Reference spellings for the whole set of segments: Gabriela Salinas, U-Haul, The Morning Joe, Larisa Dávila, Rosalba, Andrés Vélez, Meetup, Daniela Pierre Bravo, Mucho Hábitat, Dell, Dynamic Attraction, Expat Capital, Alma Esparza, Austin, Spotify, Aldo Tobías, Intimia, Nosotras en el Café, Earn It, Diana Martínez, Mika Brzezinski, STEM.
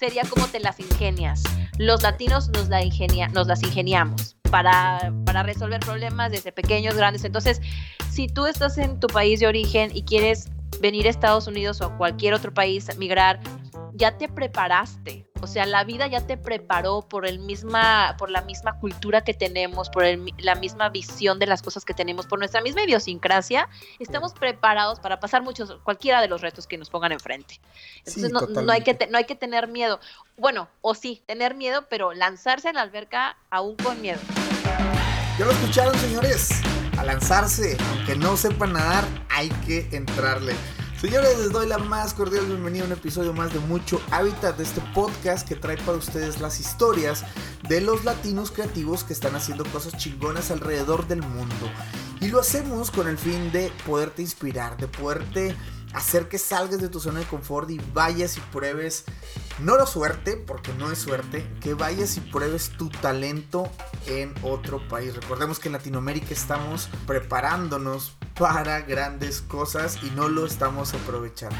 sería como te las ingenias. Los latinos nos las ingeniamos para resolver problemas desde pequeños, grandes. Entonces, si tú estás en tu país de origen y quieres venir a Estados Unidos o a cualquier otro país, migrar, ya te preparaste. O sea, la vida ya te preparó por la misma cultura que tenemos, por la misma visión de las cosas que tenemos, por nuestra misma idiosincrasia. Estamos preparados para pasar cualquiera de los retos que nos pongan enfrente. Entonces sí, no hay que tener miedo. Bueno, o sí, tener miedo, pero lanzarse en la alberca aún con miedo. Ya lo escucharon, señores. A lanzarse, aunque no sepan nadar, hay que entrarle. Señores, les doy la más cordial bienvenida a un episodio más de Mucho Hábitat, de este podcast que trae para ustedes las historias de los latinos creativos que están haciendo cosas chingonas alrededor del mundo. Y lo hacemos con el fin de poderte inspirar, de poderte hacer que salgas de tu zona de confort y vayas y pruebes, no la suerte, porque no es suerte, que vayas y pruebes tu talento en otro país. Recordemos que en Latinoamérica estamos preparándonos para grandes cosas y no lo estamos aprovechando.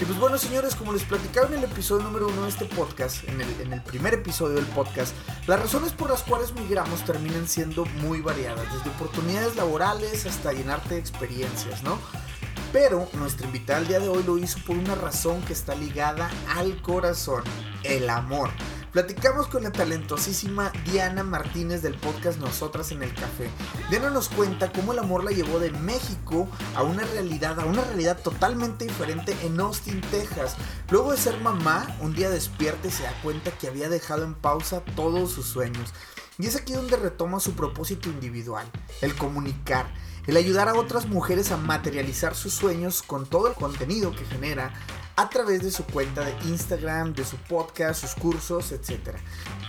Y pues bueno, señores, como les platicaba en el episodio número 1 de este podcast, en el primer episodio del podcast, las razones por las cuales migramos terminan siendo muy variadas, desde oportunidades laborales hasta llenarte de experiencias, ¿no? Pero nuestra invitada el día de hoy lo hizo por una razón que está ligada al corazón: el amor. Platicamos con la talentosísima Diana Martínez del podcast Nosotras en el Café. Diana nos cuenta cómo el amor la llevó de México a una realidad totalmente diferente en Austin, Texas. Luego de ser mamá, un día despierta y se da cuenta que había dejado en pausa todos sus sueños. Y es aquí donde retoma su propósito individual, el comunicar, el ayudar a otras mujeres a materializar sus sueños con todo el contenido que genera a través de su cuenta de Instagram, de su podcast, sus cursos, etc.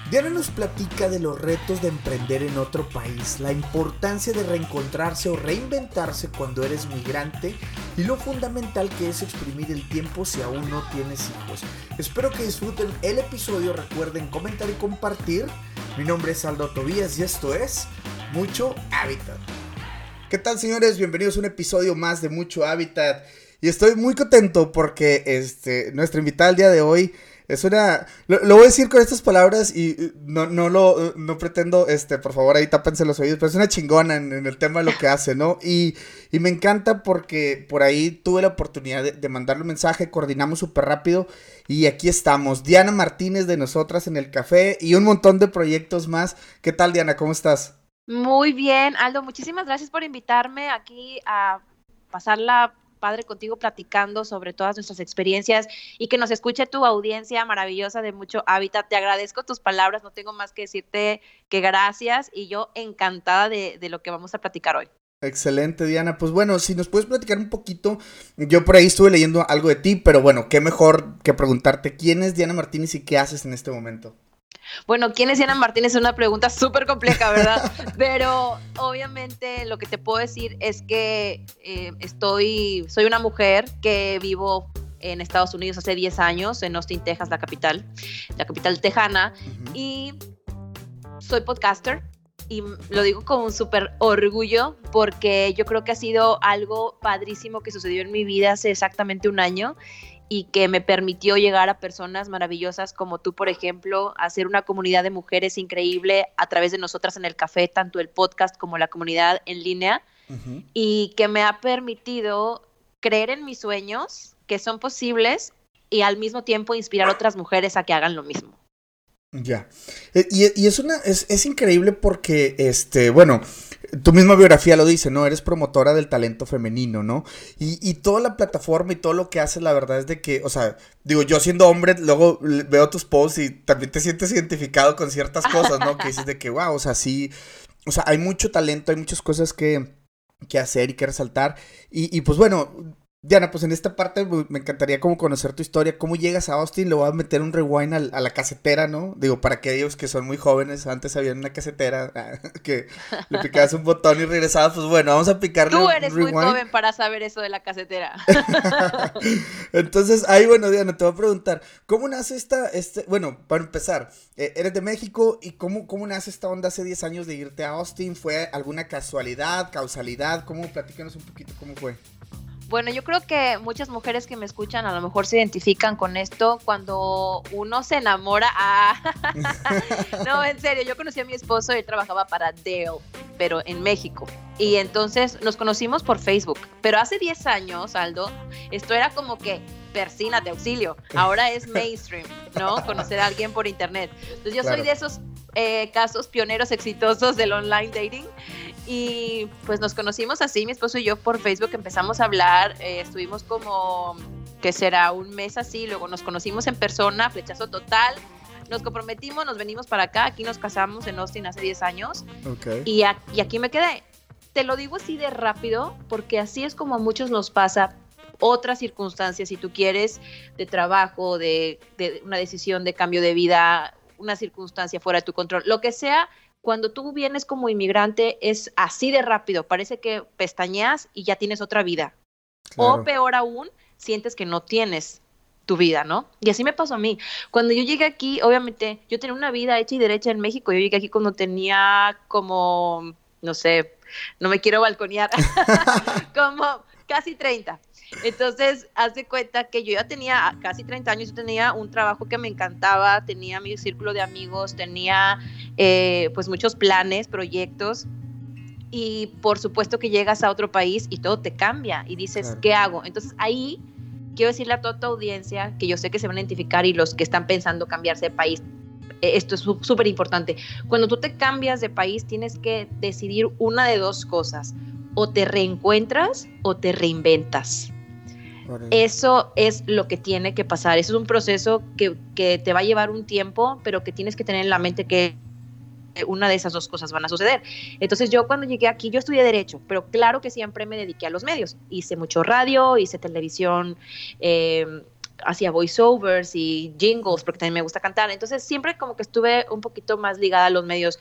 Diana nos platica de los retos de emprender en otro país, la importancia de reencontrarse o reinventarse cuando eres migrante y lo fundamental que es exprimir el tiempo si aún no tienes hijos. Espero que disfruten el episodio, recuerden comentar y compartir. Mi nombre es Aldo Tobías y esto es Mucho Hábitat. ¿Qué tal, señores? Bienvenidos a un episodio más de Mucho Hábitat. Y estoy muy contento porque nuestra invitada el día de hoy es una... Lo voy a decir con estas palabras y no pretendo, por favor, ahí tápense los oídos, pero es una chingona en el tema de lo que hace, ¿no? Y me encanta porque por ahí tuve la oportunidad de mandarle un mensaje, coordinamos súper rápido y aquí estamos. Diana Martínez de Nosotras en el Café y un montón de proyectos más. ¿Qué tal, Diana? ¿Cómo estás? Muy bien, Aldo. Muchísimas gracias por invitarme aquí a pasar la... padre contigo platicando sobre todas nuestras experiencias y que nos escuche tu audiencia maravillosa de Mucho Hábitat. Te agradezco tus palabras, no tengo más que decirte que gracias y yo encantada de lo que vamos a platicar hoy. Excelente, Diana. Pues bueno, si nos puedes platicar un poquito, yo por ahí estuve leyendo algo de ti, pero bueno, qué mejor que preguntarte quién es Diana Martínez y qué haces en este momento. Bueno, ¿quién es Diana Martínez? Es una pregunta súper compleja, ¿verdad? Pero obviamente lo que te puedo decir es que soy una mujer que vivo en Estados Unidos hace 10 años, en Austin, Texas, la capital tejana, uh-huh. Y soy podcaster. Y lo digo con un súper orgullo porque yo creo que ha sido algo padrísimo que sucedió en mi vida hace exactamente un año y que me permitió llegar a personas maravillosas como tú, por ejemplo, hacer una comunidad de mujeres increíble a través de Nosotras en el Café, tanto el podcast como la comunidad en línea, uh-huh. Y que me ha permitido creer en mis sueños, que son posibles, y al mismo tiempo inspirar a otras mujeres a que hagan lo mismo. Ya, y es increíble porque, bueno, tu misma biografía lo dice, ¿no? Eres promotora del talento femenino, ¿no? Y toda la plataforma y todo lo que haces, la verdad es de que, o sea, digo, yo siendo hombre, luego veo tus posts y también te sientes identificado con ciertas cosas, ¿no? Que dices de que, wow, o sea, sí, o sea, hay mucho talento, hay muchas cosas que hacer y que resaltar, y pues bueno... Diana, pues en esta parte me encantaría como conocer tu historia, cómo llegas a Austin. Le voy a meter un rewind a la casetera, ¿no? Digo, para aquellos que son muy jóvenes, antes había una casetera que le picabas un botón y regresabas, pues bueno, vamos a picarle un rewind. Tú eres muy joven para saber eso de la casetera. Entonces, ahí bueno, Diana, te voy a preguntar, ¿cómo nace bueno, para empezar, eres de México y cómo nace esta onda hace 10 años de irte a Austin? ¿Fue alguna casualidad, causalidad? ¿Cómo? Platícanos un poquito cómo fue. Bueno, yo creo que muchas mujeres que me escuchan a lo mejor se identifican con esto cuando uno se enamora. No, en serio, yo conocí a mi esposo, él trabajaba para Dell, pero en México. Y entonces nos conocimos por Facebook. Pero hace 10 años, Aldo, esto era como que persínate, auxilio. Ahora es mainstream, ¿no? Conocer a alguien por internet. Entonces yo soy de esos casos pioneros exitosos del online dating. Y pues nos conocimos así, mi esposo y yo, por Facebook. Empezamos a hablar, estuvimos como, ¿qué será? Un mes así. Luego nos conocimos en persona, flechazo total. Nos comprometimos, nos venimos para acá. Aquí nos casamos en Austin hace 10 años. Okay. Y aquí me quedé. Te lo digo así de rápido, porque así es como a muchos nos pasa. Otras circunstancias, si tú quieres, de trabajo, de una decisión de cambio de vida, una circunstancia fuera de tu control, lo que sea. Cuando tú vienes como inmigrante es así de rápido, parece que pestañeas y ya tienes otra vida. Claro. O peor aún, sientes que no tienes tu vida, ¿no? Y así me pasó a mí. Cuando yo llegué aquí, obviamente, yo tenía una vida hecha y derecha en México. Yo llegué aquí cuando tenía como, no sé, no me quiero balconear, como casi 30. Entonces, haz de cuenta que yo ya tenía casi 30 años, yo tenía un trabajo que me encantaba, tenía mi círculo de amigos, tenía pues muchos planes, proyectos, y por supuesto que llegas a otro país y todo te cambia y dices, claro, ¿qué hago? Entonces, ahí quiero decirle a toda tu audiencia que yo sé que se van a identificar, y los que están pensando cambiarse de país, esto es súper importante. Cuando tú te cambias de país, tienes que decidir una de dos cosas: o te reencuentras o te reinventas. Eso es lo que tiene que pasar. Eso es un proceso que te va a llevar un tiempo, pero que tienes que tener en la mente que una de esas dos cosas van a suceder. Entonces, yo cuando llegué aquí, yo estudié Derecho, pero claro que siempre me dediqué a los medios. Hice mucho radio, hice televisión, hacía voiceovers y jingles, porque también me gusta cantar. Entonces, siempre como que estuve un poquito más ligada a los medios.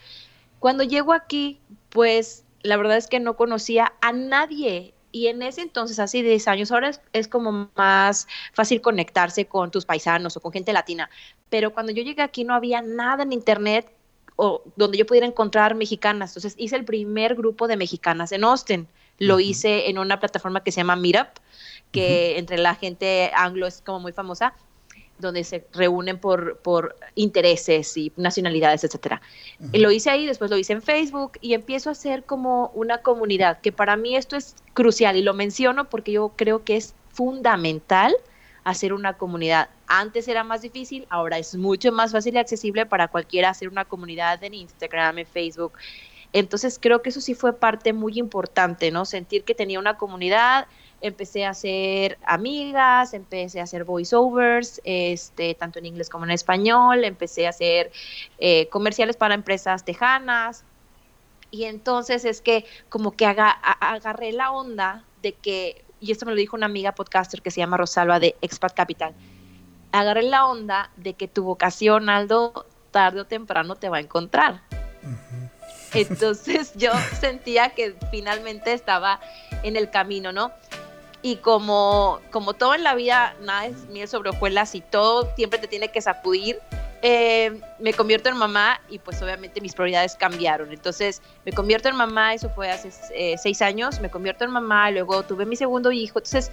Cuando llego aquí, pues la verdad es que no conocía a nadie. Y en ese entonces, hace 10 años, ahora es como más fácil conectarse con tus paisanos o con gente latina. Pero cuando yo llegué aquí no había nada en internet o donde yo pudiera encontrar mexicanas. Entonces hice el primer grupo de mexicanas en Austin. Lo hice en una plataforma que se llama Meetup, que entre la gente anglo es como muy famosa, donde se reúnen por intereses y nacionalidades, etcétera. Lo hice ahí, después lo hice en Facebook, y empiezo a hacer como una comunidad, que para mí esto es crucial, y lo menciono porque yo creo que es fundamental hacer una comunidad. Antes era más difícil, ahora es mucho más fácil y accesible para cualquiera hacer una comunidad en Instagram, en Facebook. Entonces creo que eso sí fue parte muy importante, ¿no? Sentir que tenía una comunidad. Empecé a hacer amigas, empecé a hacer voiceovers, tanto en inglés como en español. Empecé a hacer comerciales para empresas tejanas. Y entonces es que como que agarré la onda de que, y esto me lo dijo una amiga podcaster que se llama Rosalba de Expat Capital, agarré la onda de que tu vocación, Aldo, tarde o temprano te va a encontrar. Entonces yo sentía que finalmente estaba en el camino, ¿no? Y como todo en la vida, nada es miel sobre hojuelas y todo siempre te tiene que sacudir, me convierto en mamá y pues obviamente mis prioridades cambiaron. Entonces me convierto en mamá, eso fue hace 6 años, me convierto en mamá, luego tuve mi segundo hijo. Entonces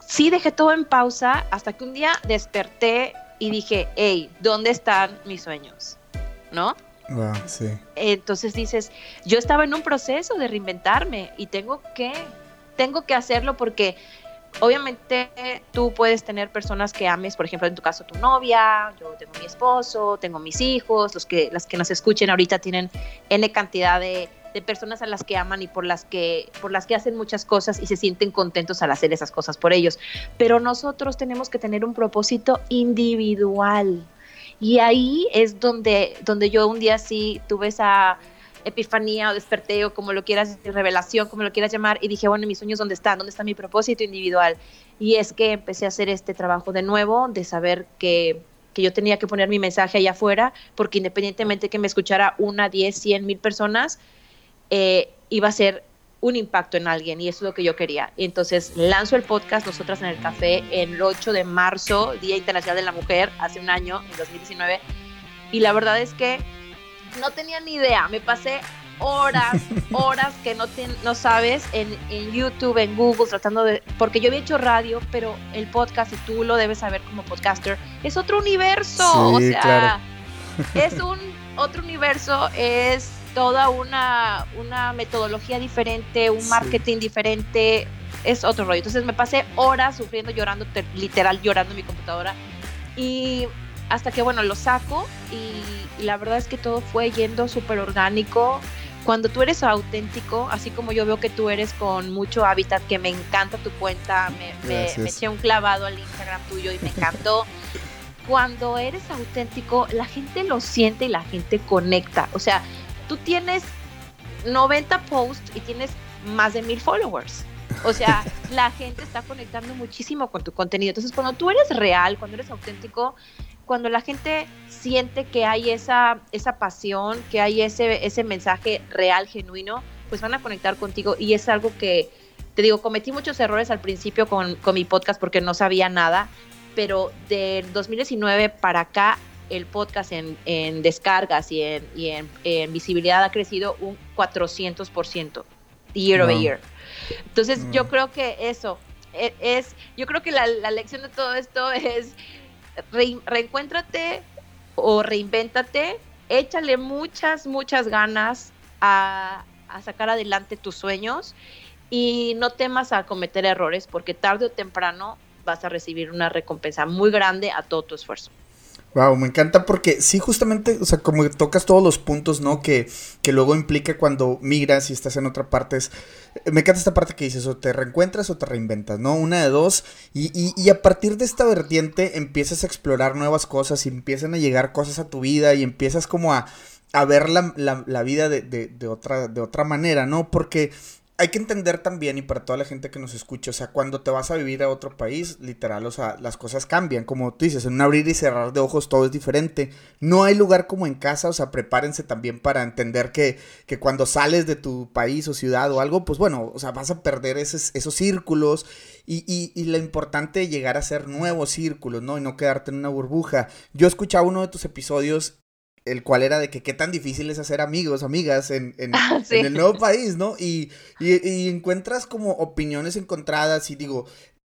sí dejé todo en pausa hasta que un día desperté y dije, hey, ¿dónde están mis sueños? ¿No? Wow, sí. Entonces dices, yo estaba en un proceso de reinventarme y tengo que hacerlo, porque obviamente tú puedes tener personas que ames, por ejemplo en tu caso tu novia, yo tengo mi esposo, tengo mis hijos, las que nos escuchen ahorita tienen N cantidad de personas a las que aman y por las que hacen muchas cosas y se sienten contentos al hacer esas cosas por ellos. Pero nosotros tenemos que tener un propósito individual. Y ahí es donde yo un día sí tuve esa epifanía o desperté, o como lo quieras, revelación, como lo quieras llamar, y dije, bueno, mis sueños, ¿dónde están? ¿Dónde está mi propósito individual? Y es que empecé a hacer este trabajo de nuevo, de saber que yo tenía que poner mi mensaje allá afuera, porque independientemente que me escuchara 1, 10, 100,000 personas, iba a ser un impacto en alguien, y eso es lo que yo quería. Entonces lanzo el podcast Nosotras en el Café el 8 de marzo, Día Internacional de la Mujer, hace un año, en 2019, y la verdad es que no tenía ni idea, me pasé horas que no sabes, en YouTube, en Google, tratando de... Porque yo había hecho radio, pero el podcast, y tú lo debes saber como podcaster, es otro universo. Sí, o sea, claro. Es otro universo, es toda una metodología diferente, un marketing diferente, es otro rollo. Entonces me pasé horas sufriendo, llorando, literal llorando en mi computadora. Y hasta que, bueno, lo saco y la verdad es que todo fue yendo súper orgánico. Cuando tú eres auténtico, así como yo veo que tú eres con Mucho Hábitat, que me encanta tu cuenta, me eché un clavado al Instagram tuyo y me encantó. Cuando eres auténtico, la gente lo siente y la gente conecta. O sea, tú tienes 90 posts y tienes más de 1,000 followers. O sea, la gente está conectando muchísimo con tu contenido. Entonces, cuando tú eres real, cuando eres auténtico, cuando la gente siente que hay esa pasión, que hay ese mensaje real, genuino, pues van a conectar contigo. Y es algo que, te digo, cometí muchos errores al principio con mi podcast porque no sabía nada, pero de 2019 para acá, el podcast en descargas y en visibilidad ha crecido un 400% year over year. Entonces, yo creo que eso es, yo creo que la lección de todo esto es reencuéntrate o reinvéntate, échale muchas ganas a sacar adelante tus sueños y no temas a cometer errores, porque tarde o temprano vas a recibir una recompensa muy grande a todo tu esfuerzo. Wow, me encanta porque sí, justamente, o sea, como tocas todos los puntos, ¿no? Que luego implica cuando migras y estás en otra parte. Me encanta esta parte que dices, o te reencuentras o te reinventas, ¿no? Una de dos. Y a partir de esta vertiente empiezas a explorar nuevas cosas y empiezan a llegar cosas a tu vida y empiezas como a ver la vida de otra manera, ¿no? Porque... hay que entender también, y para toda la gente que nos escucha, o sea, cuando te vas a vivir a otro país, literal, o sea, las cosas cambian, como tú dices, en un abrir y cerrar de ojos todo es diferente, no hay lugar como en casa, o sea, prepárense también para entender que cuando sales de tu país o ciudad o algo, pues bueno, o sea, vas a perder esos círculos, y lo importante de llegar a hacer nuevos círculos, ¿no? Y no quedarte en una burbuja. Yo escuchaba uno de tus episodios, el cual era de que qué tan difícil es hacer amigos, amigas en el nuevo país, ¿no? Y encuentras como opiniones encontradas y digo,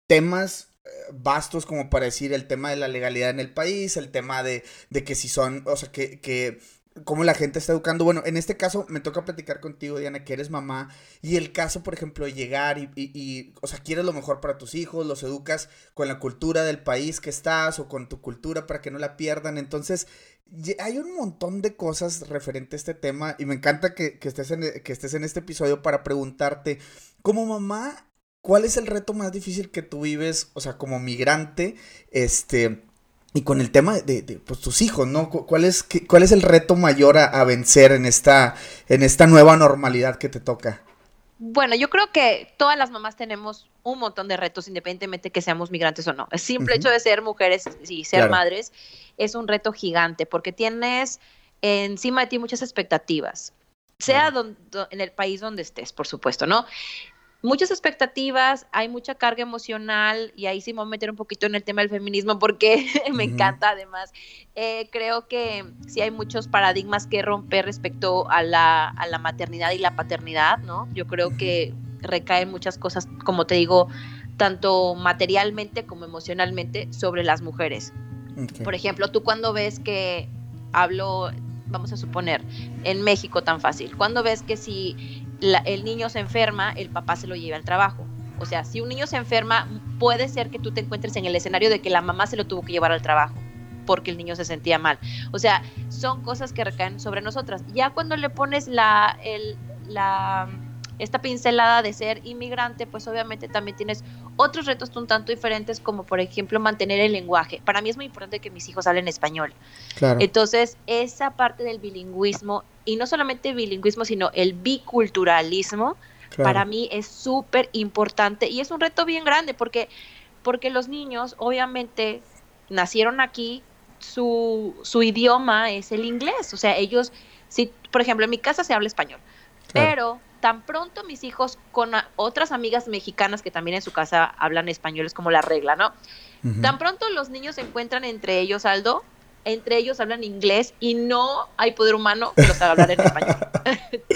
temas vastos como para decir el tema de la legalidad en el país, el tema de que si son, o sea, que cómo la gente está educando. Bueno, en este caso me toca platicar contigo, Diana, que eres mamá, y el caso, por ejemplo, de llegar y o sea, quieres lo mejor para tus hijos, los educas con la cultura del país que estás o con tu cultura para que no la pierdan. Entonces, hay un montón de cosas referente a este tema y me encanta que estés en este episodio para preguntarte, como mamá, ¿cuál es el reto más difícil que tú vives, o sea, como migrante, y con el tema de pues, tus hijos, ¿no? ¿Cuál es el reto mayor a vencer en esta nueva normalidad que te toca? Bueno, yo creo que todas las mamás tenemos un montón de retos, independientemente que seamos migrantes o no. El simple hecho de ser mujeres y ser madres es un reto gigante, porque tienes encima de ti muchas expectativas, sea en el país donde estés, por supuesto, ¿no? Muchas expectativas, hay mucha carga emocional, y ahí sí me voy a meter un poquito en el tema del feminismo porque me encanta. Además, creo que sí hay muchos paradigmas que romper respecto a la maternidad y la paternidad, ¿no? Yo creo que recaen muchas cosas, como te digo, tanto materialmente como emocionalmente sobre las mujeres. Okay. Por ejemplo, tú cuando ves que vamos a suponer, en México tan fácil, cuando ves que si el niño se enferma, el papá se lo lleva al trabajo. O sea, si un niño se enferma, puede ser que tú te encuentres en el escenario de que la mamá se lo tuvo que llevar al trabajo porque el niño se sentía mal. O sea, son cosas que recaen sobre nosotras. Ya cuando le pones esta pincelada de ser inmigrante, pues obviamente también tienes otros retos un tanto diferentes, como por ejemplo mantener el lenguaje. Para mí es muy importante que mis hijos hablen español. Claro. Entonces, esa parte del bilingüismo, y no solamente el bilingüismo, sino el biculturalismo, para mí es súper importante, y es un reto bien grande porque los niños obviamente nacieron aquí, su idioma es el inglés. O sea, ellos, si por ejemplo en mi casa se habla español, pero tan pronto mis hijos con otras amigas mexicanas que también en su casa hablan español, es como la regla, ¿no? Tan pronto los niños se encuentran entre ellos, Aldo, entre ellos hablan inglés y no hay poder humano que los haga hablar en español.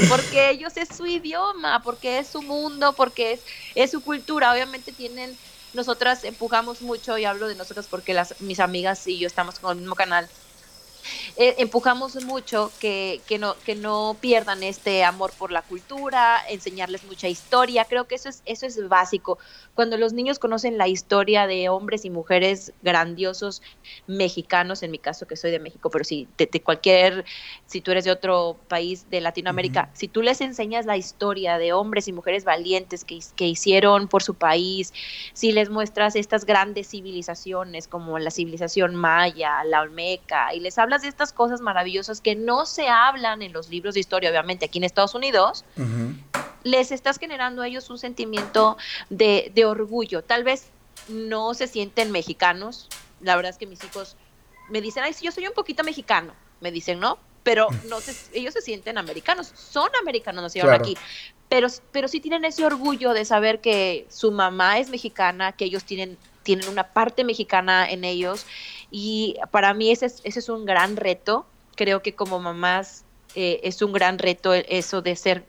Porque ellos es su idioma, porque es su mundo, porque es su cultura. Obviamente tienen, nosotras empujamos mucho, y hablo de nosotras porque mis amigas y yo estamos con el mismo canal, empujamos mucho que no pierdan este amor por la cultura, enseñarles mucha historia. Creo que eso es básico. Cuando los niños conocen la historia de hombres y mujeres grandiosos mexicanos, en mi caso que soy de México, pero si de cualquier, si tú eres de otro país de Latinoamérica, uh-huh. Si tú les enseñas la historia de hombres y mujeres valientes que hicieron por su país, si les muestras estas grandes civilizaciones como la civilización maya, la olmeca, y les hablas de estas cosas maravillosas que no se hablan en los libros de historia, obviamente aquí en Estados Unidos, uh-huh. Les estás generando a ellos un sentimiento de orgullo. Tal vez no se sienten mexicanos. La verdad es que mis hijos me dicen, ay, sí, yo soy un poquito mexicano, me dicen, ¿no? Pero no ellos se sienten americanos, son americanos, nos llevan aquí. Pero sí tienen ese orgullo de saber que su mamá es mexicana, que ellos tienen una parte mexicana en ellos, y para mí ese es un gran reto. Creo que como mamás es un gran reto eso de ser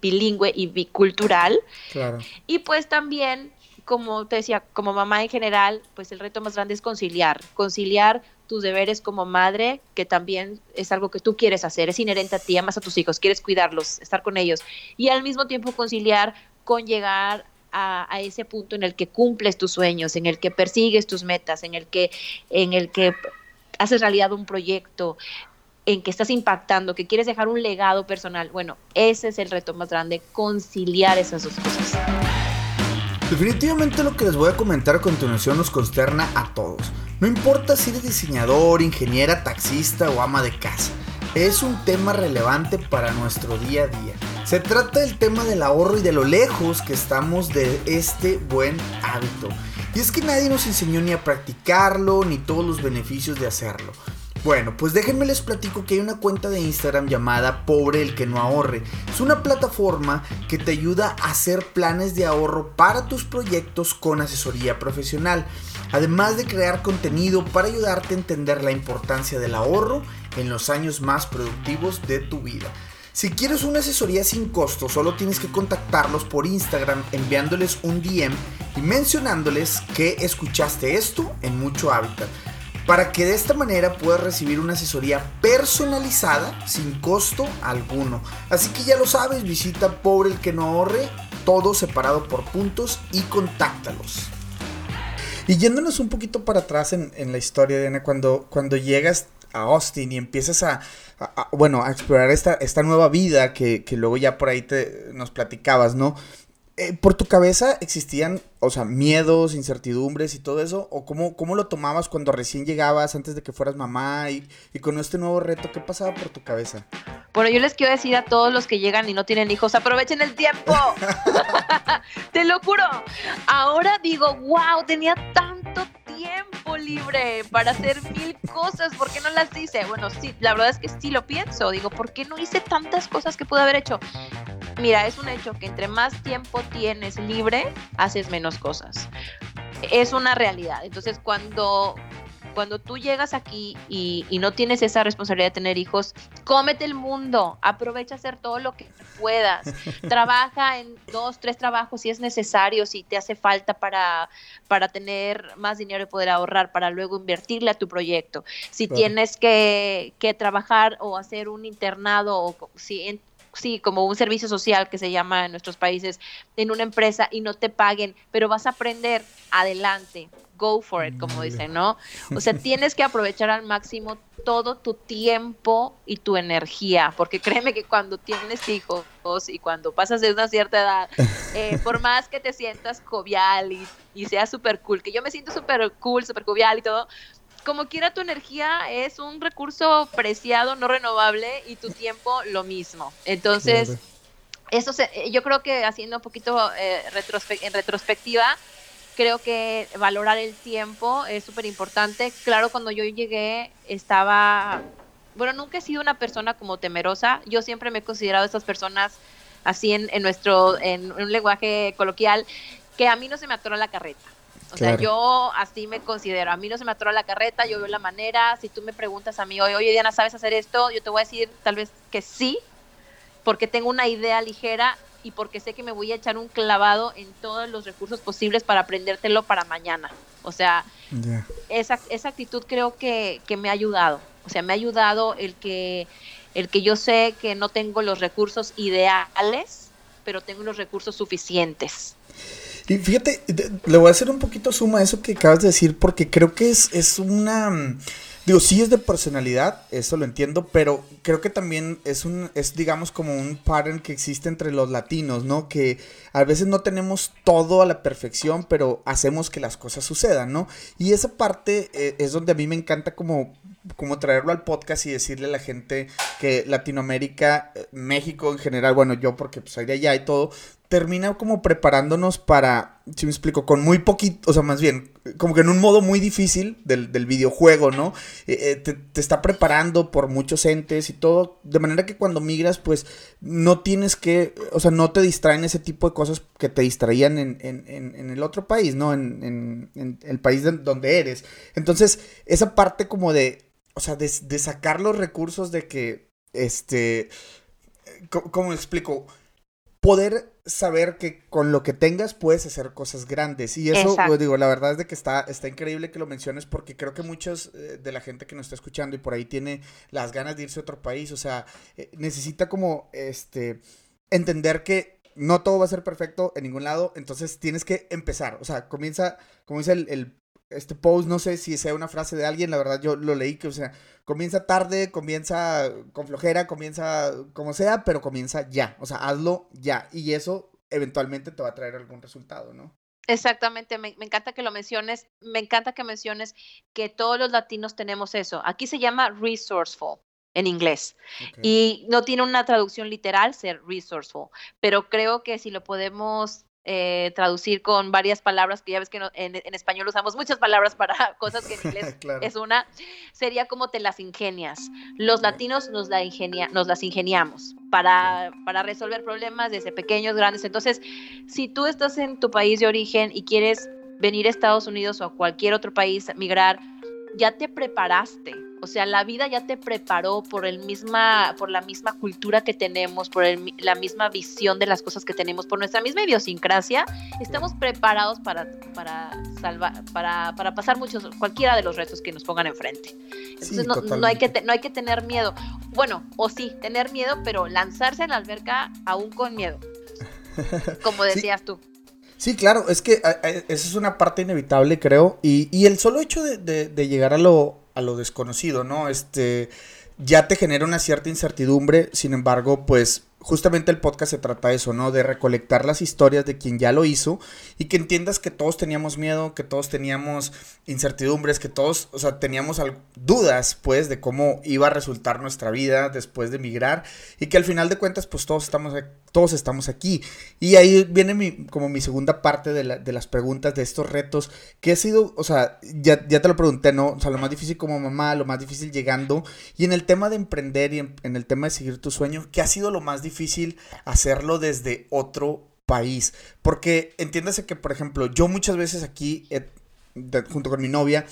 bilingüe y bicultural. Claro. Y pues también, como te decía, como mamá en general, pues el reto más grande es conciliar tus deberes como madre, que también es algo que tú quieres hacer, es inherente a ti, amas a tus hijos, quieres cuidarlos, estar con ellos, y al mismo tiempo conciliar con llegar a ese punto en el que cumples tus sueños, en el que persigues tus metas, en el que haces realidad un proyecto, en que estás impactando, que quieres dejar un legado personal. Bueno, ese es el reto más grande, conciliar esas dos cosas. Definitivamente lo que les voy a comentar a continuación nos consterna a todos. No importa si eres diseñador, ingeniera, taxista o ama de casa. Es un tema relevante para nuestro día a día. Se trata del tema del ahorro y de lo lejos que estamos de este buen hábito. Y es que nadie nos enseñó ni a practicarlo, ni todos los beneficios de hacerlo. Bueno, pues déjenme les platico que hay una cuenta de Instagram llamada Pobre el que no ahorre. Es una plataforma que te ayuda a hacer planes de ahorro para tus proyectos con asesoría profesional, además de crear contenido para ayudarte a entender la importancia del ahorro en los años más productivos de tu vida. Si quieres una asesoría sin costo, solo tienes que contactarlos por Instagram enviándoles un DM y mencionándoles que escuchaste esto en Mucho Hábitat, para que de esta manera puedas recibir una asesoría personalizada sin costo alguno. Así que ya lo sabes, visita Pobre el que no ahorre, todo separado por puntos, y contáctalos. Y yéndonos un poquito para atrás en la historia, Diana, cuando llegas a Austin y empiezas a explorar esta nueva vida que luego ya por ahí nos platicabas, ¿no? ¿Por tu cabeza existían, o sea, miedos, incertidumbres y todo eso? ¿O cómo lo tomabas cuando recién llegabas, antes de que fueras mamá? Y con este nuevo reto, ¿qué pasaba por tu cabeza? Bueno, yo les quiero decir a todos los que llegan y no tienen hijos, ¡aprovechen el tiempo! ¡Te lo juro! Ahora digo, wow, tenía tanto tiempo libre para hacer mil cosas, ¿por qué no las hice? Bueno, sí, la verdad es que sí lo pienso. Digo, ¿por qué no hice tantas cosas que pude haber hecho? Mira, es un hecho que entre más tiempo tienes libre, haces menos cosas. Es una realidad. Entonces, cuando tú llegas aquí y no tienes esa responsabilidad de tener hijos, cómete el mundo, aprovecha hacer todo lo que puedas. Trabaja en 2, 3 trabajos si es necesario, si te hace falta para tener más dinero y poder ahorrar, para luego invertirle a tu proyecto. Si bueno, tienes que trabajar o hacer un internado, o si sí, como un servicio social que se llama en nuestros países, en una empresa y no te paguen, pero vas a aprender, adelante, go for it, como dicen, ¿no? O sea, tienes que aprovechar al máximo todo tu tiempo y tu energía, porque créeme que cuando tienes hijos y cuando pasas de una cierta edad, por más que te sientas jovial y seas súper cool, que yo me siento súper cool, súper jovial y todo, como quiera tu energía es un recurso preciado, no renovable, y tu tiempo lo mismo. Entonces, eso yo creo que haciendo un poquito en retrospectiva, creo que valorar el tiempo es súper importante. Claro, cuando yo llegué estaba... Bueno, nunca he sido una persona como temerosa. Yo siempre me he considerado estas personas así en un lenguaje coloquial, que a mí no se me atoró la carreta. O claro. sea, yo así me considero. A mí no se me atoró la carreta, yo veo la manera. Si tú me preguntas a mí hoy, oye Diana, ¿sabes hacer esto? Yo te voy a decir tal vez que sí, porque tengo una idea ligera y porque sé que me voy a echar un clavado en todos los recursos posibles para aprendértelo para mañana. O sea, yeah. esa actitud creo que me ha ayudado. O sea, me ha ayudado el que yo sé que no tengo los recursos ideales, pero tengo los recursos suficientes. Y fíjate, le voy a hacer un poquito suma a eso que acabas de decir, porque creo que es una... Digo, sí es de personalidad, eso lo entiendo, pero creo que también es digamos como un pattern que existe entre los latinos, ¿no? Que a veces no tenemos todo a la perfección, pero hacemos que las cosas sucedan, ¿no? Y esa parte es donde a mí me encanta como traerlo al podcast y decirle a la gente que Latinoamérica, México en general, bueno, yo porque pues soy de allá y todo, termina como preparándonos para, si me explico, con muy poquito, o sea, más bien, como que en un modo muy difícil del videojuego, ¿no? Te está preparando por muchos entes y todo, de manera que cuando migras, pues, no tienes que, o sea, no te distraen ese tipo de cosas que te distraían en el otro país, ¿no? En el país donde eres. Entonces, esa parte como de, o sea, de sacar los recursos de que, ¿cómo explico? Poder saber que con lo que tengas puedes hacer cosas grandes. Y eso, pues, digo, la verdad es de que está increíble que lo menciones, porque creo que muchos de la gente que nos está escuchando y por ahí tiene las ganas de irse a otro país, o sea, necesita como, entender que no todo va a ser perfecto en ningún lado, entonces tienes que empezar. O sea, comienza este post, no sé si sea una frase de alguien, la verdad yo lo leí, que o sea, comienza tarde, comienza con flojera, comienza como sea, pero comienza ya, o sea, hazlo ya, y eso eventualmente te va a traer algún resultado, ¿no? Exactamente, me encanta que lo menciones, me encanta que menciones que todos los latinos tenemos eso, aquí se llama resourceful en inglés, okay. Y no tiene una traducción literal ser resourceful, pero creo que si lo podemos... traducir con varias palabras, que ya ves que en español usamos muchas palabras para cosas que en inglés claro. es una, sería como te las ingenias. Los latinos nos las ingeniamos para resolver problemas desde pequeños, grandes. Entonces, si tú estás en tu país de origen y quieres venir a Estados Unidos o a cualquier otro país, migrar, ya te preparaste. O sea, la vida ya te preparó por la misma cultura que tenemos, por la misma visión de las cosas que tenemos, por nuestra misma idiosincrasia. Estamos preparados para pasar cualquiera de los retos que nos pongan enfrente. Entonces, sí, no hay que tener miedo. Bueno, o sí, tener miedo, pero lanzarse en la alberca aún con miedo, como decías sí. tú. Sí, claro, es que eso es una parte inevitable, creo, y el solo hecho de llegar a lo desconocido, ¿no? Ya te genera una cierta incertidumbre, sin embargo, pues, justamente el podcast se trata de eso, ¿no? De recolectar las historias de quien ya lo hizo y que entiendas que todos teníamos miedo, que todos teníamos incertidumbres, que todos, o sea, teníamos dudas, pues, de cómo iba a resultar nuestra vida después de migrar y que al final de cuentas, pues, todos estamos aquí. Y ahí viene mi segunda parte de las preguntas, de estos retos, que ha sido, o sea, ya te lo pregunté, ¿no? O sea, lo más difícil como mamá, lo más difícil llegando, y en el tema de emprender y en el tema de seguir tu sueño, ¿qué ha sido lo más difícil hacerlo desde otro país? Porque entiéndase que, por ejemplo, yo muchas veces aquí, junto con mi novia,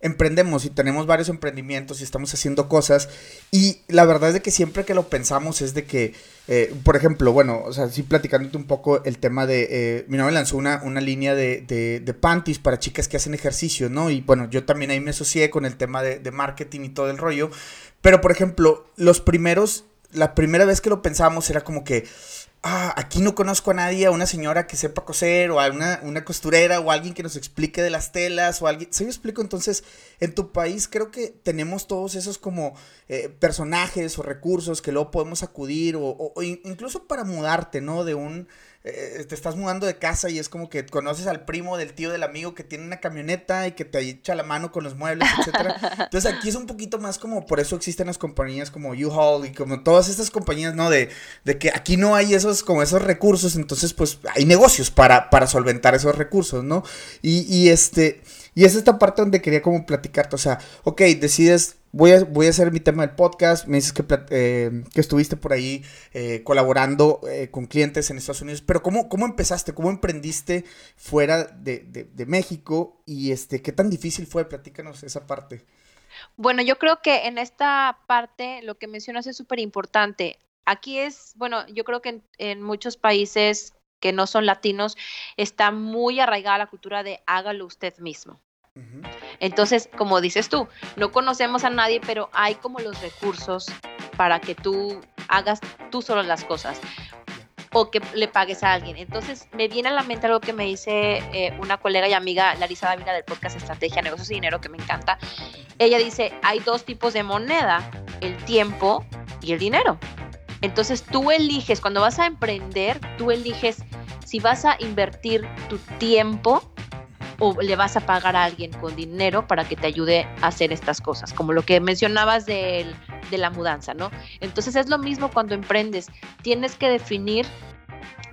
emprendemos y tenemos varios emprendimientos y estamos haciendo cosas, y la verdad es de que siempre que lo pensamos es de que, por ejemplo, bueno, o sea, sí platicándote un poco el tema de, mi novia lanzó una línea de panties para chicas que hacen ejercicio, ¿no? Y bueno, yo también ahí me asocié con el tema de marketing y todo el rollo, pero por ejemplo, la primera vez que lo pensábamos era como que, aquí no conozco a nadie, a una señora que sepa coser, o a una costurera, o a alguien que nos explique de las telas, o a alguien, ¿sí me explico? Entonces, en tu país creo que tenemos todos esos como personajes o recursos que luego podemos acudir, o incluso para mudarte, ¿no? Te estás mudando de casa y es como que conoces al primo del tío del amigo que tiene una camioneta y que te echa la mano con los muebles, etcétera. Entonces aquí es un poquito más como, por eso existen las compañías como U-Haul y como todas estas compañías, ¿no? De que aquí no hay esos recursos, entonces pues hay negocios para solventar esos recursos, ¿no? Y es esta parte donde quería como platicarte, o sea, ok, decides voy a hacer mi tema del podcast. Me dices que estuviste por ahí colaborando con clientes en Estados Unidos. Pero ¿cómo empezaste? ¿Cómo emprendiste fuera de México? Y ¿qué tan difícil fue? Platícanos esa parte. Bueno, yo creo que en esta parte lo que mencionas es súper importante. Aquí es, bueno, yo creo que en muchos países que no son latinos está muy arraigada la cultura de hágalo usted mismo. Uh-huh. Entonces, como dices tú, no conocemos a nadie, pero hay como los recursos para que tú hagas tú solo las cosas o que le pagues a alguien. Entonces, me viene a la mente algo que me dice una colega y amiga, Larisa Dávila, del podcast Estrategia, Negocios y Dinero, que me encanta. Ella dice, hay dos tipos de moneda, el tiempo y el dinero. Entonces, tú eliges, cuando vas a emprender, tú eliges si vas a invertir tu tiempo o le vas a pagar a alguien con dinero para que te ayude a hacer estas cosas, como lo que mencionabas de la mudanza, ¿no? Entonces es lo mismo cuando emprendes, tienes que definir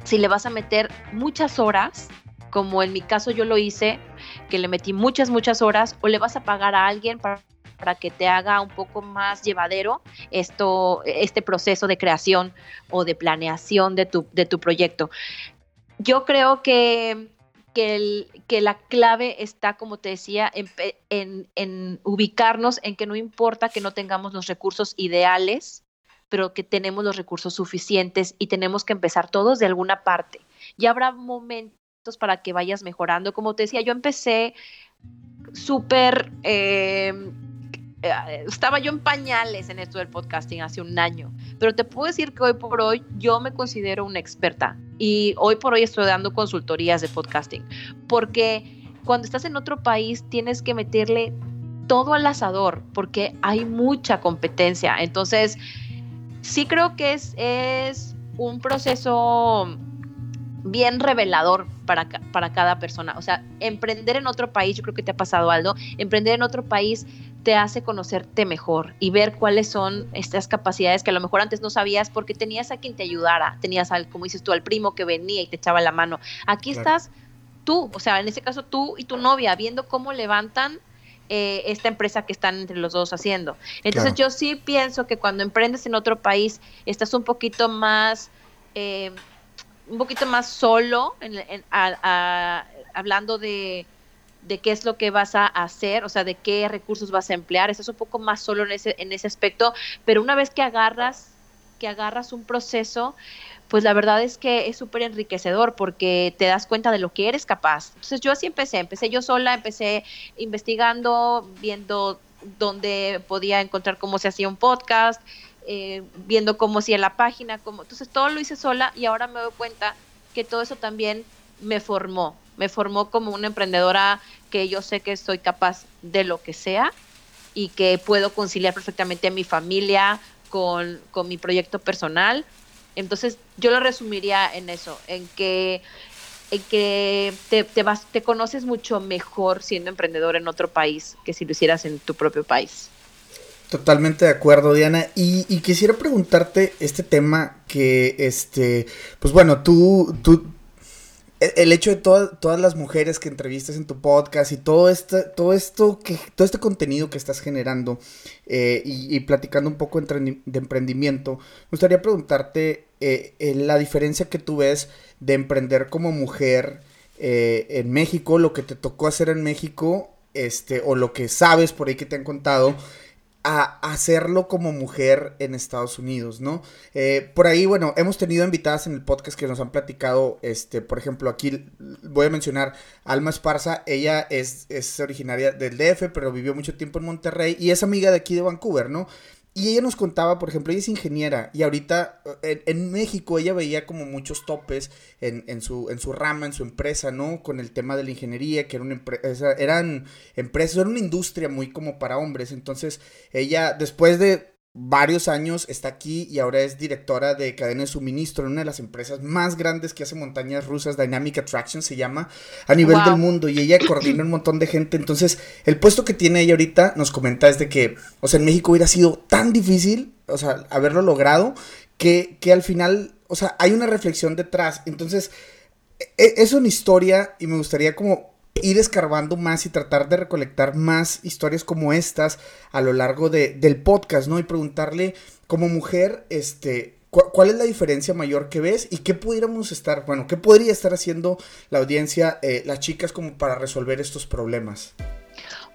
si le vas a meter muchas horas, como en mi caso yo lo hice, que le metí muchas horas, o le vas a pagar a alguien para que te haga un poco más llevadero este proceso de creación o de planeación de tu proyecto. Yo creo que la clave está, como te decía, en ubicarnos en que no importa que no tengamos los recursos ideales, pero que tenemos los recursos suficientes y tenemos que empezar todos de alguna parte. Ya habrá momentos para que vayas mejorando. Como te decía, yo empecé súper... estaba yo en pañales en esto del podcasting hace un año, pero te puedo decir que hoy por hoy yo me considero una experta y hoy por hoy estoy dando consultorías de podcasting, porque cuando estás en otro país tienes que meterle todo al asador porque hay mucha competencia. Entonces sí creo que es un proceso bien revelador para cada persona. O sea, emprender en otro país, yo creo que te ha pasado, Aldo, emprender en otro país te hace conocerte mejor y ver cuáles son estas capacidades que a lo mejor antes no sabías porque tenías a quien te ayudara, tenías al, como dices tú, al primo que venía y te echaba la mano. Aquí claro. Estás tú, o sea, en ese caso tú y tu novia, viendo cómo levantan esta empresa que están entre los dos haciendo. Entonces claro. Yo sí pienso que cuando emprendes en otro país estás un poquito más solo, hablando de qué es lo que vas a hacer, o sea, de qué recursos vas a emplear. Estás un poco más solo en ese aspecto, pero una vez que agarras un proceso, pues la verdad es que es súper enriquecedor porque te das cuenta de lo que eres capaz. Entonces yo así empecé yo sola, empecé investigando, viendo dónde podía encontrar cómo se hacía un podcast, viendo cómo hacía la página, entonces todo lo hice sola y ahora me doy cuenta que todo eso también me formó como una emprendedora, que yo sé que soy capaz de lo que sea y que puedo conciliar perfectamente a mi familia con mi proyecto personal. Entonces yo lo resumiría en eso, en que te conoces mucho mejor siendo emprendedor en otro país que si lo hicieras en tu propio país. Totalmente de acuerdo, Diana, y quisiera preguntarte este tema que, pues bueno, tú el hecho de todas las mujeres que entrevistas en tu podcast y todo este contenido que estás generando y platicando un poco de emprendimiento, me gustaría preguntarte la diferencia que tú ves de emprender como mujer en México, lo que te tocó hacer en México, o lo que sabes por ahí que te han contado, a hacerlo como mujer en Estados Unidos, ¿no? Por ahí, bueno, hemos tenido invitadas en el podcast que nos han platicado, por ejemplo, aquí voy a mencionar Alma Esparza. Ella es originaria del DF, pero vivió mucho tiempo en Monterrey y es amiga de aquí de Vancouver, ¿no? Y ella nos contaba, por ejemplo, ella es ingeniera y ahorita en México ella veía como muchos topes en su rama, en su empresa, ¿no? Con el tema de la ingeniería, que era una empresa, eran empresas, era una industria muy como para hombres. Entonces ella, después de varios años, está aquí y ahora es directora de cadena de suministro en una de las empresas más grandes que hace montañas rusas, Dynamic Attraction se llama, a nivel wow. del mundo, y ella coordina un montón de gente. Entonces el puesto que tiene ella ahorita, nos comenta, es de que, o sea, en México hubiera sido tan difícil, o sea, haberlo logrado, que al final, o sea, hay una reflexión detrás. Entonces es una historia y me gustaría como ir escarbando más y tratar de recolectar más historias como estas a lo largo del podcast, ¿no? Y preguntarle como mujer, ¿cuál es la diferencia mayor que ves? ¿Y qué pudiéramos estar, qué podría estar haciendo la audiencia, las chicas, como para resolver estos problemas?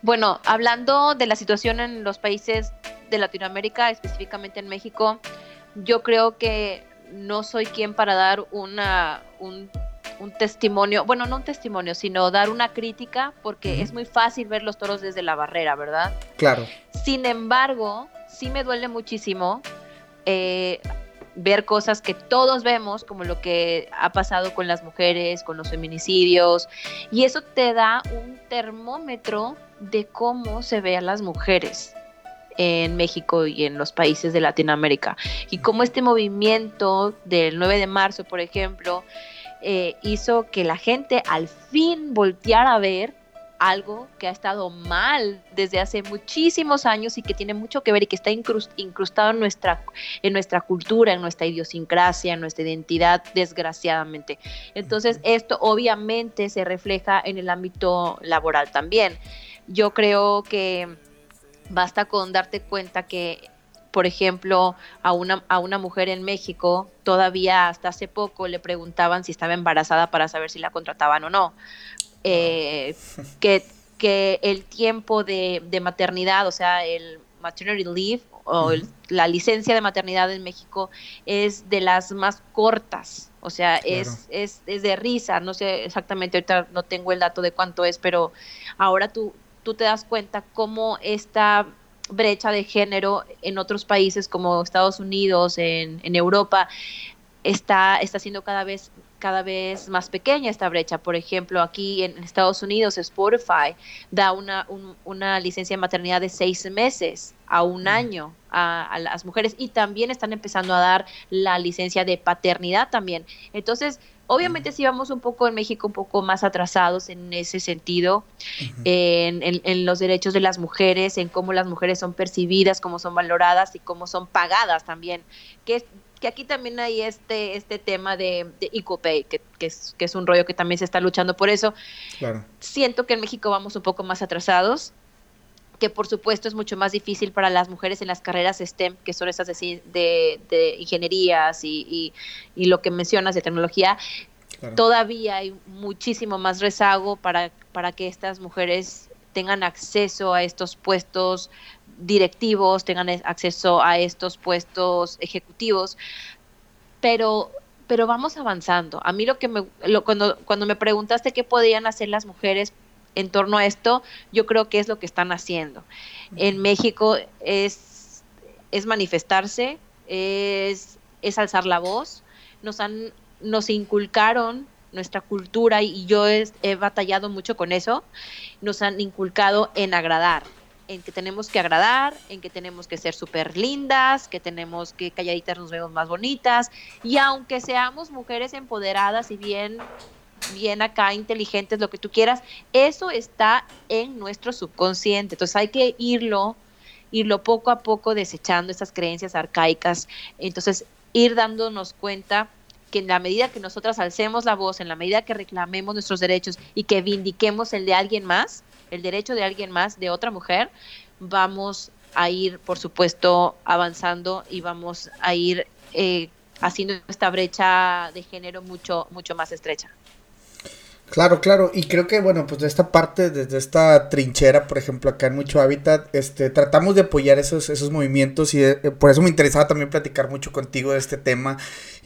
Bueno, hablando de la situación en los países de Latinoamérica, específicamente en México, yo creo que no soy quien para dar un testimonio, no un testimonio, sino dar una crítica, porque es muy fácil ver los toros desde la barrera, ¿verdad? Claro. Sin embargo, sí me duele muchísimo ver cosas que todos vemos, como lo que ha pasado con las mujeres, con los feminicidios, y eso te da un termómetro de cómo se ve a las mujeres en México y en los países de Latinoamérica, y cómo este movimiento del 9 de marzo, por ejemplo, hizo que la gente al fin volteara a ver algo que ha estado mal desde hace muchísimos años y que tiene mucho que ver y que está incrustado en nuestra cultura, en nuestra idiosincrasia, en nuestra identidad, desgraciadamente. Entonces, esto obviamente se refleja en el ámbito laboral también. Yo creo que basta con darte cuenta que, por ejemplo, a una mujer en México, todavía hasta hace poco le preguntaban si estaba embarazada para saber si la contrataban o no. Que el tiempo de maternidad, o sea, el maternity leave o la licencia de maternidad en México es de las más cortas, o sea, claro, es de risa, no sé exactamente, ahorita no tengo el dato de cuánto es, pero ahora tú te das cuenta cómo esta brecha de género en otros países como Estados Unidos, en Europa, está siendo cada vez más pequeña esta brecha. Por ejemplo, aquí en Estados Unidos, Spotify da una licencia de maternidad de 6 meses a 1 año a las mujeres, y también están empezando a dar la licencia de paternidad también. Entonces, obviamente sí vamos un poco en México un poco más atrasados en ese sentido, en los derechos de las mujeres, en cómo las mujeres son percibidas, cómo son valoradas y cómo son pagadas también, que aquí también hay este tema de equal pay, que es un rollo que también se está luchando por eso. Claro. Siento que en México vamos un poco más atrasados, que por supuesto es mucho más difícil para las mujeres en las carreras STEM, que son esas de ingenierías y lo que mencionas de tecnología. Claro. Todavía hay muchísimo más rezago para que estas mujeres tengan acceso a estos puestos directivos, tengan acceso a estos puestos ejecutivos, pero vamos avanzando. A mí cuando me preguntaste qué podían hacer las mujeres en torno a esto, yo creo que es lo que están haciendo. En México es manifestarse, es alzar la voz. Nos inculcaron nuestra cultura, y yo he batallado mucho con eso. Nos han inculcado en agradar, en que tenemos que agradar, en que tenemos que ser súper lindas, que tenemos que calladitas nos vemos más bonitas, y aunque seamos mujeres empoderadas y bien acá inteligentes, lo que tú quieras, eso está en nuestro subconsciente. Entonces hay que irlo poco a poco desechando esas creencias arcaicas, entonces ir dándonos cuenta que en la medida que nosotras alcemos la voz, en la medida que reclamemos nuestros derechos y que vindiquemos el de alguien más, el derecho de alguien más, de otra mujer, vamos a ir, por supuesto, avanzando, y vamos a ir haciendo esta brecha de género mucho más estrecha. Claro, y creo que, pues de esta parte, desde esta trinchera, por ejemplo, acá en Mucho Hábitat, tratamos de apoyar esos movimientos, y por eso me interesaba también platicar mucho contigo de este tema,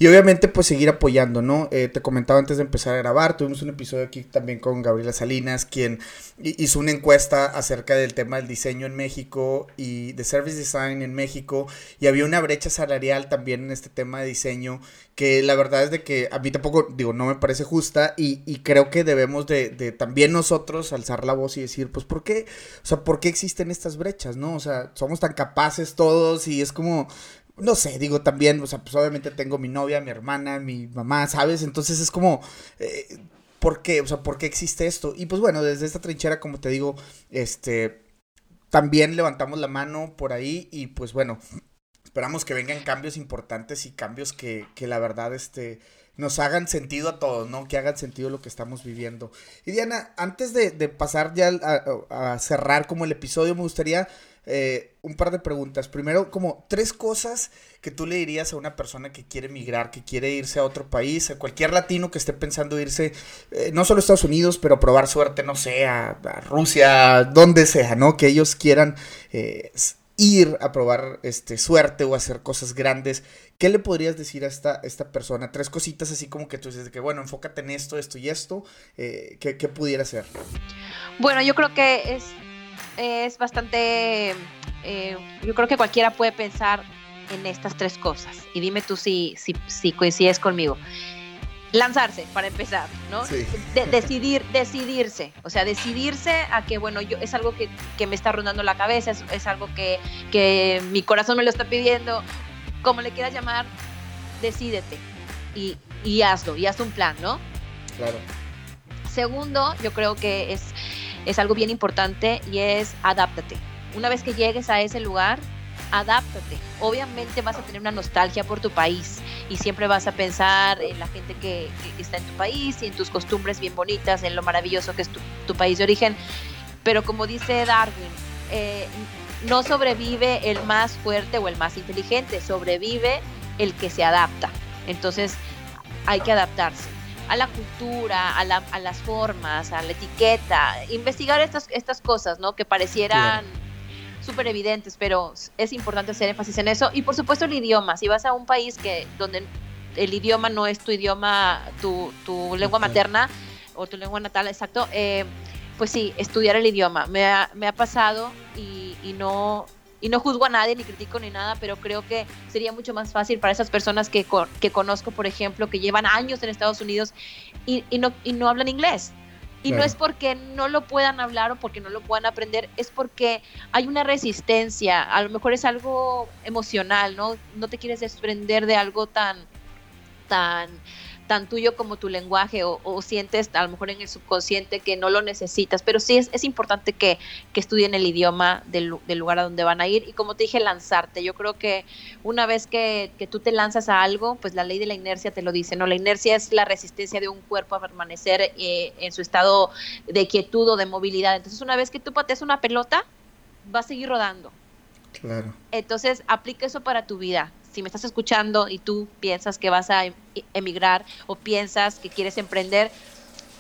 y obviamente, pues, seguir apoyando, ¿no? Te comentaba antes de empezar a grabar, tuvimos un episodio aquí también con Gabriela Salinas, quien hizo una encuesta acerca del tema del diseño en México y de service design en México, y había una brecha salarial también en este tema de diseño, que la verdad es de que a mí tampoco, no me parece justa, y creo que debemos de también nosotros alzar la voz y decir, pues, ¿por qué? O sea, ¿por qué existen estas brechas, no? O sea, somos tan capaces todos, y es como, no sé, también, o sea, pues obviamente tengo mi novia, mi hermana, mi mamá, ¿sabes? Entonces es como, ¿por qué? O sea, ¿por qué existe esto? Y pues bueno, desde esta trinchera, como te digo, también levantamos la mano por ahí, y pues bueno, Esperamos que vengan cambios importantes y cambios que la verdad nos hagan sentido a todos, ¿no? Que hagan sentido lo que estamos viviendo. Y Diana, antes de pasar ya a cerrar como el episodio, me gustaría un par de preguntas. Primero, como 3 cosas que tú le dirías a una persona que quiere emigrar, que quiere irse a otro país, a cualquier latino que esté pensando irse, no solo a Estados Unidos, pero probar suerte, no sé, a Rusia, donde sea, ¿no? Que ellos quieran ir a probar suerte o hacer cosas grandes. ¿Qué le podrías decir a esta persona? 3 cositas así como que tú dices que, bueno, enfócate en esto, esto y esto. ¿Qué pudiera hacer? Bueno, yo creo que es bastante... yo creo que cualquiera puede pensar en estas 3 cosas. Y dime tú si coincides conmigo. Lanzarse, para empezar, ¿no? Sí. Decidirse. O sea, decidirse a que, bueno, es algo que me está rondando la cabeza, es algo que mi corazón me lo está pidiendo. Como le quieras llamar, decídete y hazlo, y haz un plan, ¿no? Claro. Segundo, yo creo que es algo bien importante y es adáptate. Una vez que llegues a ese lugar, adáptate. Obviamente vas a tener una nostalgia por tu país y siempre vas a pensar en la gente que está en tu país y en tus costumbres bien bonitas, en lo maravilloso que es tu país de origen. Pero como dice Darwin, no sobrevive el más fuerte o el más inteligente, sobrevive el que se adapta. Entonces hay que adaptarse a la cultura, a las formas, a la etiqueta, investigar estas cosas, ¿no? Que parecieran súper evidentes, pero es importante hacer énfasis en eso. Y por supuesto el idioma. Si vas a un país donde el idioma no es tu idioma, tu lengua materna o tu lengua natal, exacto, pues sí, estudiar el idioma. Me ha pasado y no juzgo a nadie, ni critico ni nada, pero creo que sería mucho más fácil para esas personas que conozco, por ejemplo, que llevan años en Estados Unidos y no hablan inglés. Y claro, no es porque no lo puedan hablar o porque no lo puedan aprender, es porque hay una resistencia, a lo mejor es algo emocional, ¿no? No te quieres desprender de algo tan tuyo como tu lenguaje, o sientes a lo mejor en el subconsciente que no lo necesitas, pero sí es importante que estudien el idioma del lugar a donde van a ir, y como te dije, lanzarte. Yo creo que una vez que tú te lanzas a algo, pues la ley de la inercia te lo dice, ¿no? La inercia es la resistencia de un cuerpo a permanecer en su estado de quietud o de movilidad. Entonces, una vez que tú pateas una pelota, va a seguir rodando. Claro. Entonces, aplica eso para tu vida. Si me estás escuchando y tú piensas que vas a emigrar o piensas que quieres emprender,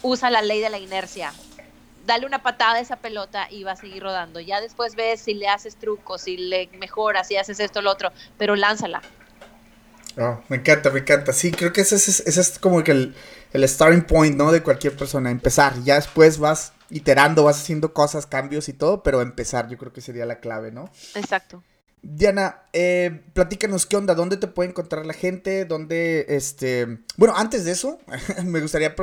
usa la ley de la inercia. Dale una patada a esa pelota y va a seguir rodando. Ya después ves si le haces trucos, si le mejoras, si haces esto o lo otro, pero lánzala. Oh, me encanta. Sí, creo que ese es como que el starting point, ¿no? De cualquier persona, empezar. Ya después vas iterando, vas haciendo cosas, cambios y todo, pero empezar yo creo que sería la clave, ¿no? Exacto. Diana, platícanos qué onda, dónde te puede encontrar la gente, dónde, bueno, antes de eso, me gustaría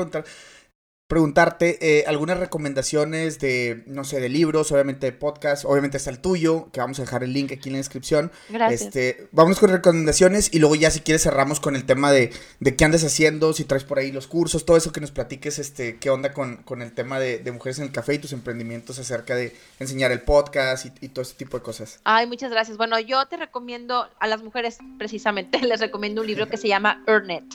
preguntarte algunas recomendaciones de, no sé, de libros, obviamente de podcast, obviamente está el tuyo, que vamos a dejar el link aquí en la descripción. Gracias. Vámonos con recomendaciones y luego ya si quieres cerramos con el tema de qué andas haciendo, si traes por ahí los cursos, todo eso que nos platiques, qué onda con el tema de Mujeres en el Café y tus emprendimientos acerca de enseñar el podcast y todo ese tipo de cosas. Ay, muchas gracias. Bueno, yo te recomiendo a las mujeres, precisamente, les recomiendo un libro que se llama Earn It,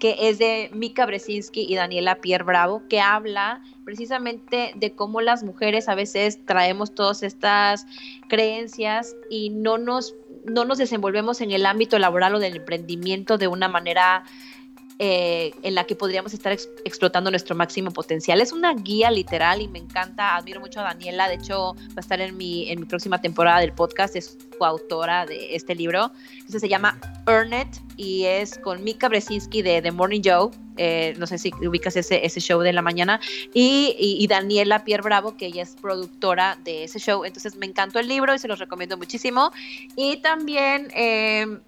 que es de Mika Brzezinski y Daniela Pierre Bravo, que habla precisamente de cómo las mujeres a veces traemos todas estas creencias y no nos desenvolvemos en el ámbito laboral o del emprendimiento de una manera en la que podríamos estar explotando nuestro máximo potencial. Es una guía literal y me encanta, admiro mucho a Daniela, de hecho va a estar en mi próxima temporada del podcast, es coautora de este libro. Entonces se llama Earn It y es con Mika Brzezinski de The Morning Joe, no sé si ubicas ese show de la mañana, y Daniela Pierre Bravo, que ella es productora de ese show. Entonces me encantó el libro y se los recomiendo muchísimo. Y también...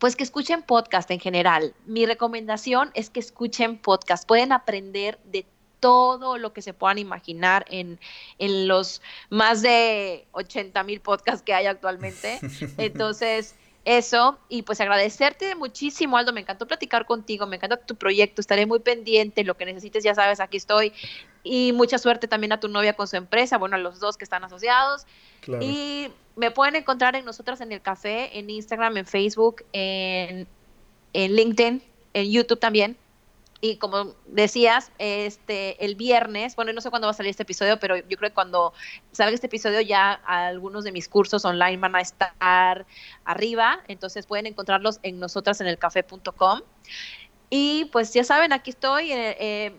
pues que escuchen podcast en general. Mi recomendación es que escuchen podcast. Pueden aprender de todo lo que se puedan imaginar en los más de 80,000 podcasts que hay actualmente. Entonces, eso, y pues agradecerte muchísimo, Aldo, me encantó platicar contigo, me encanta tu proyecto, estaré muy pendiente, lo que necesites ya sabes, aquí estoy, y mucha suerte también a tu novia con su empresa, bueno, a los dos que están asociados, claro. Y me pueden encontrar en Nosotras en el Café, en Instagram, en Facebook, en LinkedIn, en YouTube también. Y como decías, el viernes, bueno, no sé cuándo va a salir este episodio, pero yo creo que cuando salga este episodio ya algunos de mis cursos online van a estar arriba, entonces pueden encontrarlos en nosotrasenelcafé.com. Y pues ya saben, aquí estoy,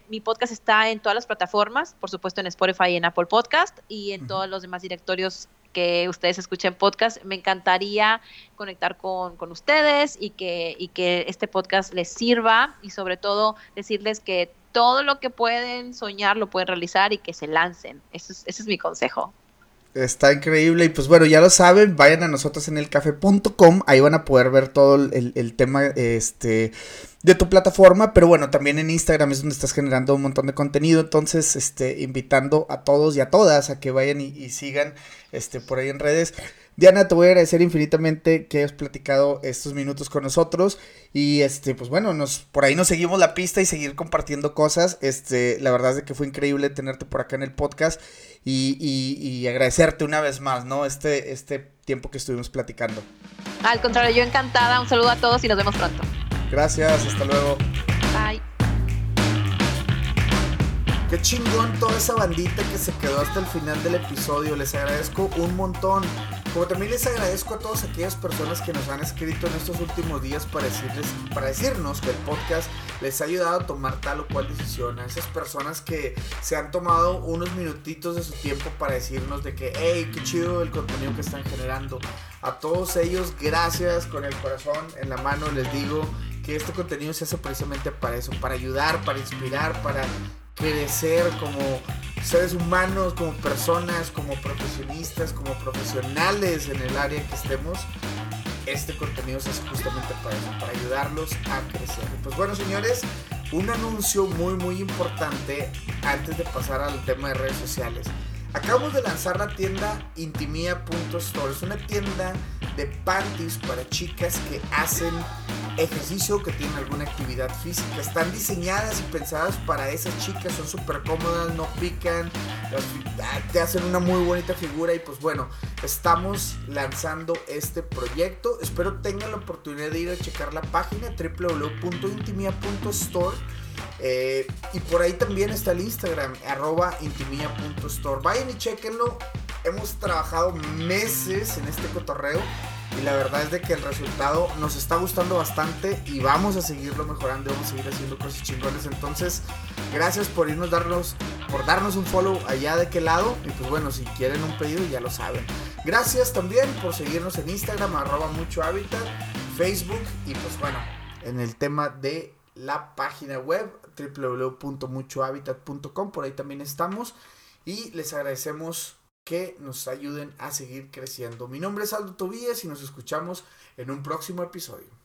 mi podcast está en todas las plataformas, por supuesto en Spotify y en Apple Podcast y en todos los demás directorios que ustedes escuchen podcast. Me encantaría conectar con ustedes y que este podcast les sirva, y sobre todo decirles que todo lo que pueden soñar lo pueden realizar y que se lancen. Ese es mi consejo. Está increíble, y pues bueno, ya lo saben, vayan a nosotrasenelcafé.com, ahí van a poder ver todo el tema de tu plataforma, pero bueno, también en Instagram es donde estás generando un montón de contenido, entonces invitando a todos y a todas a que vayan y sigan por ahí en redes. Diana, te voy a agradecer infinitamente que hayas platicado estos minutos con nosotros, y pues bueno, por ahí nos seguimos la pista y seguir compartiendo cosas. La verdad es que fue increíble tenerte por acá en el podcast, y agradecerte una vez más, ¿no? Este tiempo que estuvimos platicando. Al contrario, yo encantada, un saludo a todos y nos vemos pronto. Gracias, hasta luego. Bye. Qué chingón toda esa bandita que se quedó hasta el final del episodio, les agradezco un montón. Como también les agradezco a todas aquellas personas que nos han escrito en estos últimos días para decirnos que el podcast les ha ayudado a tomar tal o cual decisión. A esas personas que se han tomado unos minutitos de su tiempo para decirnos de que, hey, qué chido el contenido que están generando. A todos ellos, gracias, con el corazón en la mano les digo que este contenido se hace precisamente para eso, para ayudar, para inspirar, para crecer como seres humanos, como personas, como profesionistas, como profesionales en el área que estemos. Este contenido es justamente para eso, para ayudarlos a crecer. Pues bueno, señores, un anuncio muy muy importante antes de pasar al tema de redes sociales. Acabamos de lanzar la tienda intimia.store, es una tienda de panties para chicas que hacen ejercicio, que tienen alguna actividad física. Están diseñadas y pensadas para esas chicas, son súper cómodas, no pican, te hacen una muy bonita figura. Y pues bueno, estamos lanzando este proyecto, espero tengan la oportunidad de ir a checar la página www.intimia.store. Y por ahí también está el Instagram @intimia.store, vayan y chequenlo. Hemos trabajado meses en este cotorreo y la verdad es de que el resultado nos está gustando bastante y vamos a seguirlo mejorando, vamos a seguir haciendo cosas chingones. Entonces, gracias por darnos un follow allá de qué lado, y pues bueno, si quieren un pedido ya lo saben. Gracias también por seguirnos en Instagram @muchohabitat, Facebook, y pues bueno, en el tema de la página web www.muchohabitat.com, por ahí también estamos, y les agradecemos que nos ayuden a seguir creciendo. Mi nombre es Aldo Tobías y nos escuchamos en un próximo episodio.